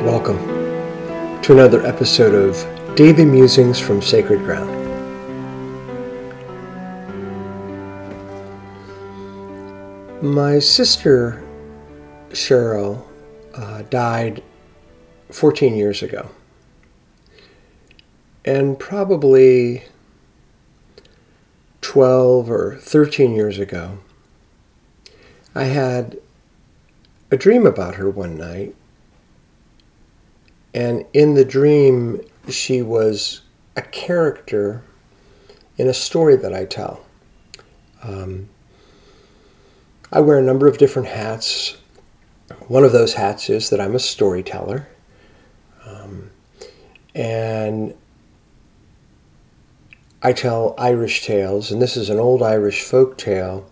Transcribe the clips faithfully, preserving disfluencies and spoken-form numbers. Welcome to another episode of Davey Musings from Sacred Ground. My sister Cheryl uh, died fourteen years ago, and probably twelve or thirteen years ago, I had a dream about her one night. And in the dream, she was a character in a story that I tell. Um, I wear a number of different hats. One of those hats is that I'm a storyteller. Um, and I tell Irish tales, and this is an old Irish folk tale.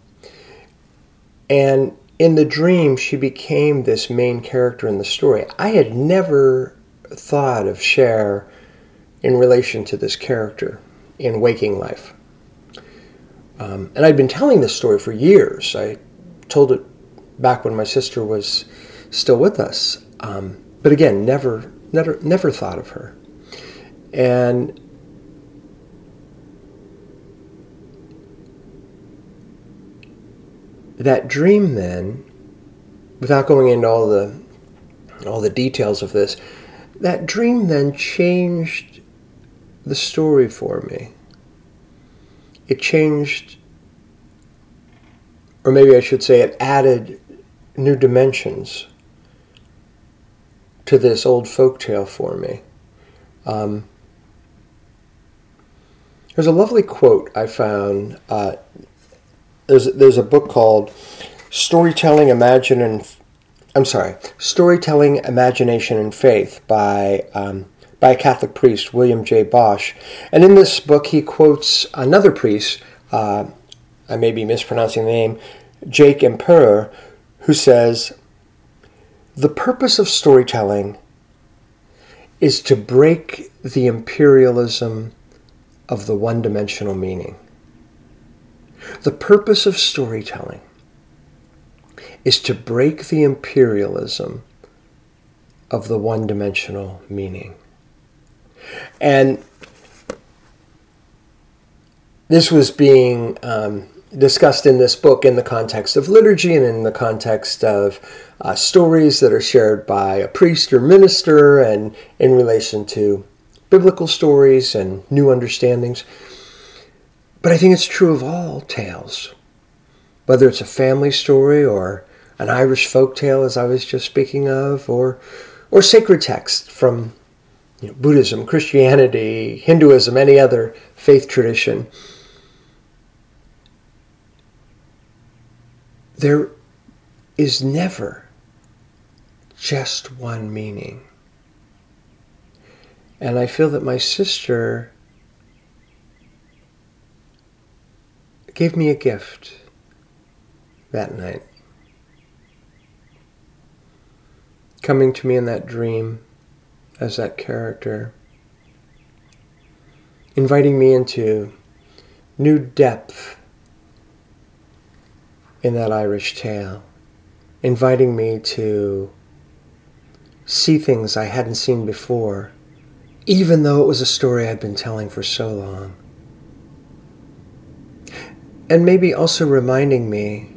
And in the dream, she became this main character in the story. I had never thought of Cher in relation to this character in Waking Life. Um, and I'd been telling this story for years. I told it back when my sister was still with us. Um, but again, never, never, never thought of her. And that dream then, without going into all the all the details of this, that dream then changed the story for me. It changed, or maybe I should say it added new dimensions to this old folktale for me. Um, there's a lovely quote I found. Uh, there's there's a book called Storytelling, Imagine, and I'm sorry, Storytelling, Imagination, and Faith by um, by a Catholic priest, William J. Bosch. And in this book, he quotes another priest, uh, I may be mispronouncing the name, Jake Emperor, who says, "The purpose of storytelling is to break the imperialism of the one-dimensional meaning. The purpose of storytelling is to break the imperialism of the one-dimensional meaning." And this was being um, discussed in this book in the context of liturgy and in the context of uh, stories that are shared by a priest or minister and in relation to biblical stories and new understandings. But I think it's true of all tales, whether it's a family story or an Irish folk tale, as I was just speaking of, or or sacred text from you know, Buddhism, Christianity, Hinduism, any other faith tradition. There is never just one meaning. And I feel that my sister gave me a gift that night, coming to me in that dream as that character, inviting me into new depth in that Irish tale, inviting me to see things I hadn't seen before, even though it was a story I'd been telling for so long. And maybe also reminding me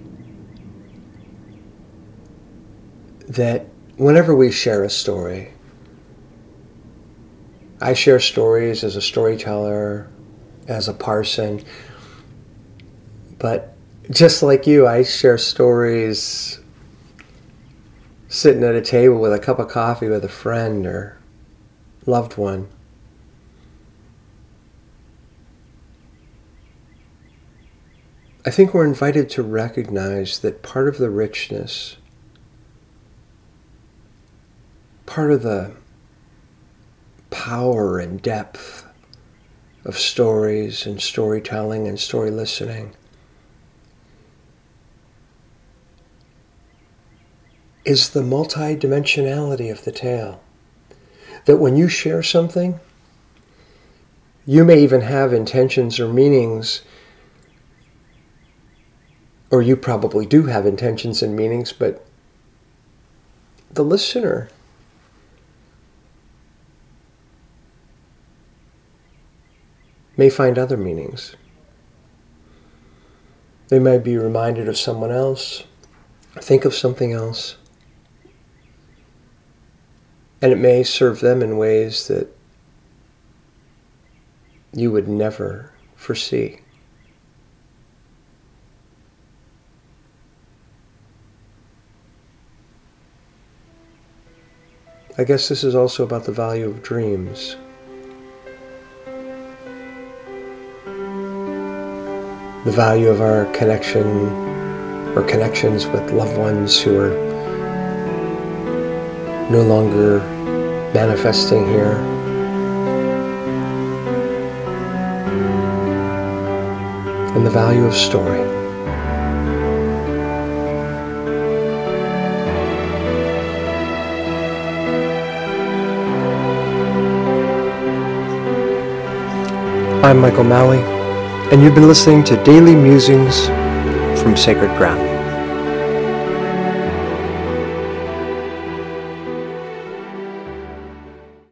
that whenever we share a story, I share stories as a storyteller, as a parson, but just like you, I share stories sitting at a table with a cup of coffee with a friend or loved one. I think we're invited to recognize that part of the richness, part of the power and depth of stories and storytelling and story listening is the multidimensionality of the tale. That when you share something, you may even have intentions or meanings, or you probably do have intentions and meanings, but the listener may find other meanings. They might be reminded of someone else, think of something else, and it may serve them in ways that you would never foresee. I guess this is also about the value of dreams. The value of our connection or connections with loved ones who are no longer manifesting here. And the value of story. I'm Michael Malley, and you've been listening to Daily Musings from Sacred Ground.